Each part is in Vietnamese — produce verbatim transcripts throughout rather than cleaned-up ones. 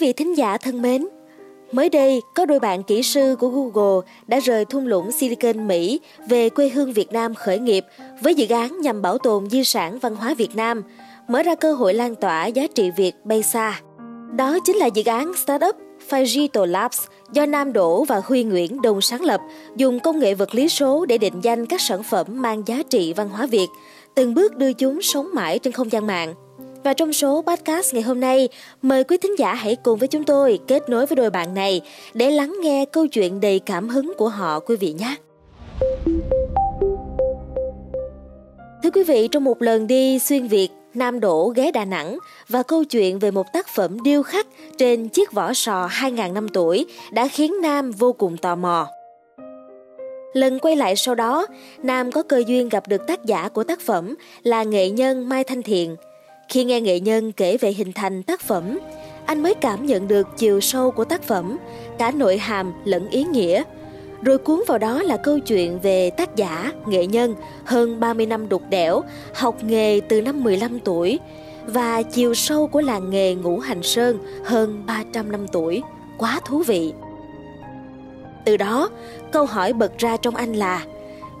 vị thính giả thân mến, mới đây có đôi bạn kỹ sư của Google đã rời thung lũng Silicon Mỹ về quê hương Việt Nam khởi nghiệp với dự án nhằm bảo tồn di sản văn hóa Việt Nam, mở ra cơ hội lan tỏa giá trị Việt bay xa. Đó chính là dự án startup Phygital Labs do Nam Đỗ và Huy Nguyễn đồng sáng lập, dùng công nghệ vật lý số để định danh các sản phẩm mang giá trị văn hóa Việt, từng bước đưa chúng sống mãi trên không gian mạng. Và trong số podcast ngày hôm nay, mời quý thính giả hãy cùng với chúng tôi kết nối với đôi bạn này để lắng nghe câu chuyện đầy cảm hứng của họ quý vị nhé. Thưa quý vị, trong một lần đi xuyên Việt, Nam Đỗ ghé Đà Nẵng và câu chuyện về một tác phẩm điêu khắc trên chiếc vỏ sò hai nghìn năm tuổi đã khiến Nam vô cùng tò mò. Lần quay lại sau đó, Nam có cơ duyên gặp được tác giả của tác phẩm là nghệ nhân Mai Thanh Thiện. Khi nghe nghệ nhân kể về hình thành tác phẩm, anh mới cảm nhận được chiều sâu của tác phẩm, cả nội hàm lẫn ý nghĩa. Rồi cuốn vào đó là câu chuyện về tác giả, nghệ nhân, hơn ba mươi năm đục đẽo, học nghề từ năm mười lăm tuổi, và chiều sâu của làng nghề Ngũ Hành Sơn hơn ba trăm năm tuổi. Quá thú vị! Từ đó, câu hỏi bật ra trong anh là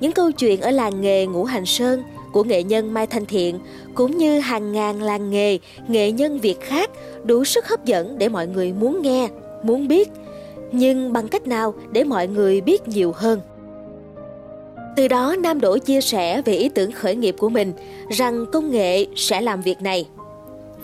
những câu chuyện ở làng nghề Ngũ Hành Sơn của nghệ nhân Mai Thanh Thiện cũng như hàng ngàn làng nghề, nghệ nhân Việt khác đủ sức hấp dẫn để mọi người muốn nghe, muốn biết. Nhưng bằng cách nào để mọi người biết nhiều hơn? Từ đó, Nam Đỗ chia sẻ về ý tưởng khởi nghiệp của mình rằng công nghệ sẽ làm việc này.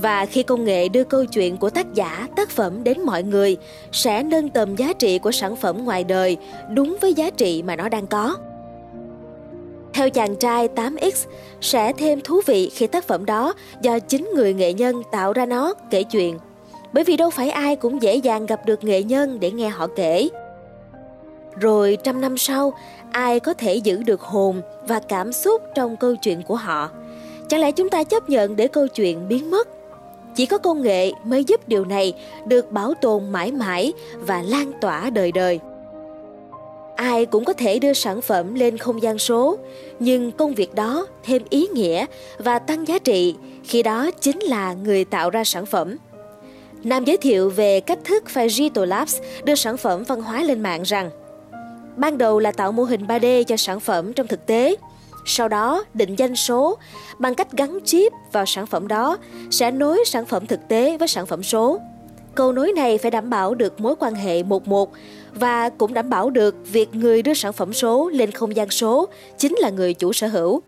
Và khi công nghệ đưa câu chuyện của tác giả, tác phẩm đến mọi người, sẽ nâng tầm giá trị của sản phẩm ngoài đời đúng với giá trị mà nó đang có. Theo chàng trai tám ích, sẽ thêm thú vị khi tác phẩm đó do chính người nghệ nhân tạo ra nó kể chuyện. Bởi vì đâu phải ai cũng dễ dàng gặp được nghệ nhân để nghe họ kể. Rồi trăm năm sau, ai có thể giữ được hồn và cảm xúc trong câu chuyện của họ? Chẳng lẽ chúng ta chấp nhận để câu chuyện biến mất? Chỉ có công nghệ mới giúp điều này được bảo tồn mãi mãi và lan tỏa đời đời. Ai cũng có thể đưa sản phẩm lên không gian số, nhưng công việc đó thêm ý nghĩa và tăng giá trị khi đó chính là người tạo ra sản phẩm. Nam giới thiệu về cách thức Phygital Labs đưa sản phẩm văn hóa lên mạng rằng ban đầu là tạo mô hình ba D cho sản phẩm trong thực tế, sau đó định danh số bằng cách gắn chip vào sản phẩm đó sẽ nối sản phẩm thực tế với sản phẩm số. Câu nối này phải đảm bảo được mối quan hệ một một và cũng đảm bảo được việc người đưa sản phẩm số lên không gian số chính là người chủ sở hữu.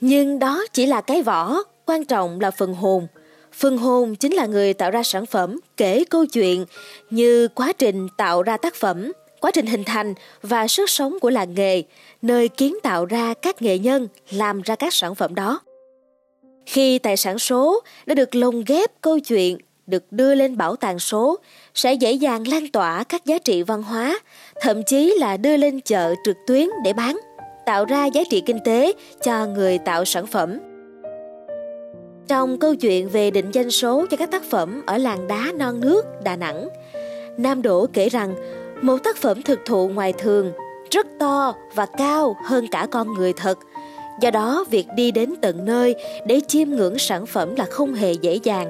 Nhưng đó chỉ là cái vỏ, quan trọng là phần hồn. Phần hồn chính là người tạo ra sản phẩm, kể câu chuyện như quá trình tạo ra tác phẩm, quá trình hình thành và sức sống của làng nghề, nơi kiến tạo ra các nghệ nhân làm ra các sản phẩm đó. Khi tài sản số đã được lồng ghép câu chuyện, được đưa lên bảo tàng số, sẽ dễ dàng lan tỏa các giá trị văn hóa, thậm chí là đưa lên chợ trực tuyến để bán, tạo ra giá trị kinh tế cho người tạo sản phẩm. Trong câu chuyện về định danh số cho các tác phẩm ở làng đá non nước Đà Nẵng, Nam Đỗ kể rằng một tác phẩm thực thụ ngoài thường rất to và cao hơn cả con người thật. Do đó, việc đi đến tận nơi để chiêm ngưỡng sản phẩm là không hề dễ dàng.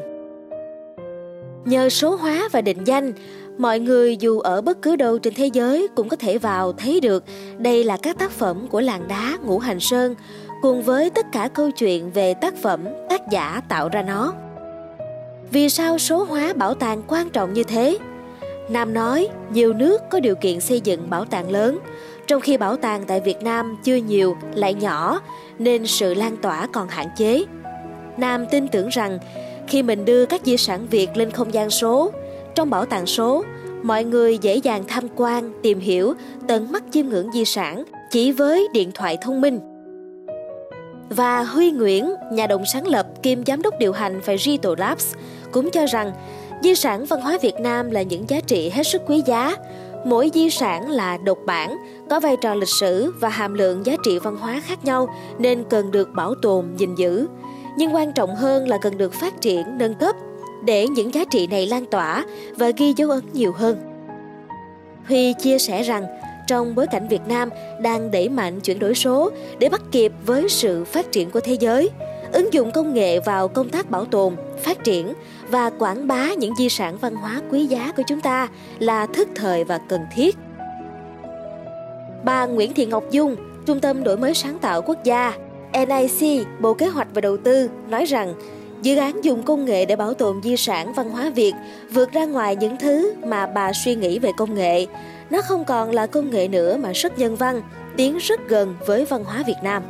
Nhờ số hóa và định danh, mọi người dù ở bất cứ đâu trên thế giới cũng có thể vào thấy được đây là các tác phẩm của làng đá Ngũ Hành Sơn, cùng với tất cả câu chuyện về tác phẩm, tác giả tạo ra nó. Vì sao số hóa bảo tàng quan trọng như thế? Nam nói nhiều nước có điều kiện xây dựng bảo tàng lớn, trong khi bảo tàng tại Việt Nam chưa nhiều lại nhỏ nên sự lan tỏa còn hạn chế. Nam tin tưởng rằng khi mình đưa các di sản Việt lên không gian số, trong bảo tàng số, mọi người dễ dàng tham quan, tìm hiểu, tận mắt chiêm ngưỡng di sản chỉ với điện thoại thông minh. Và Huy Nguyễn, nhà đồng sáng lập kiêm giám đốc điều hành Phygital Labs, cũng cho rằng di sản văn hóa Việt Nam là những giá trị hết sức quý giá. Mỗi di sản là độc bản, có vai trò lịch sử và hàm lượng giá trị văn hóa khác nhau nên cần được bảo tồn, gìn giữ. Nhưng quan trọng hơn là cần được phát triển, nâng cấp để những giá trị này lan tỏa và ghi dấu ấn nhiều hơn. Huy chia sẻ rằng trong bối cảnh Việt Nam đang đẩy mạnh chuyển đổi số để bắt kịp với sự phát triển của thế giới, ứng dụng công nghệ vào công tác bảo tồn, phát triển và quảng bá những di sản văn hóa quý giá của chúng ta là thức thời và cần thiết. Bà Nguyễn Thị Ngọc Dung, Trung tâm Đổi mới sáng tạo quốc gia, en i xê, Bộ Kế hoạch và Đầu tư nói rằng dự án dùng công nghệ để bảo tồn di sản văn hóa Việt vượt ra ngoài những thứ mà bà suy nghĩ về công nghệ. Nó không còn là công nghệ nữa mà rất nhân văn, tiến rất gần với văn hóa Việt Nam.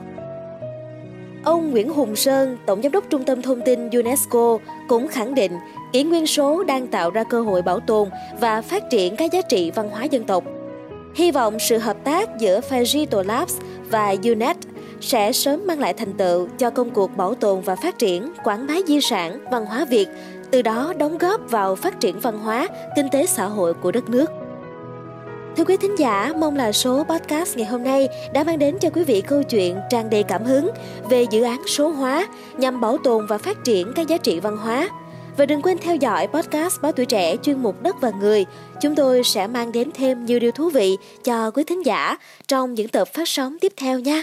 Ông Nguyễn Hùng Sơn, Tổng Giám đốc Trung tâm Thông tin UNESCO cũng khẳng định kỷ nguyên số đang tạo ra cơ hội bảo tồn và phát triển các giá trị văn hóa dân tộc. Hy vọng sự hợp tác giữa Phygital Labs và UNESCO sẽ sớm mang lại thành tựu cho công cuộc bảo tồn và phát triển, quảng bá di sản, văn hóa Việt, từ đó đóng góp vào phát triển văn hóa, kinh tế xã hội của đất nước. Thưa quý thính giả, mong là số podcast ngày hôm nay đã mang đến cho quý vị câu chuyện tràn đầy cảm hứng về dự án số hóa nhằm bảo tồn và phát triển các giá trị văn hóa. Và đừng quên theo dõi podcast Báo Tuổi Trẻ chuyên mục Đất và Người. Chúng tôi sẽ mang đến thêm nhiều điều thú vị cho quý thính giả trong những tập phát sóng tiếp theo nha.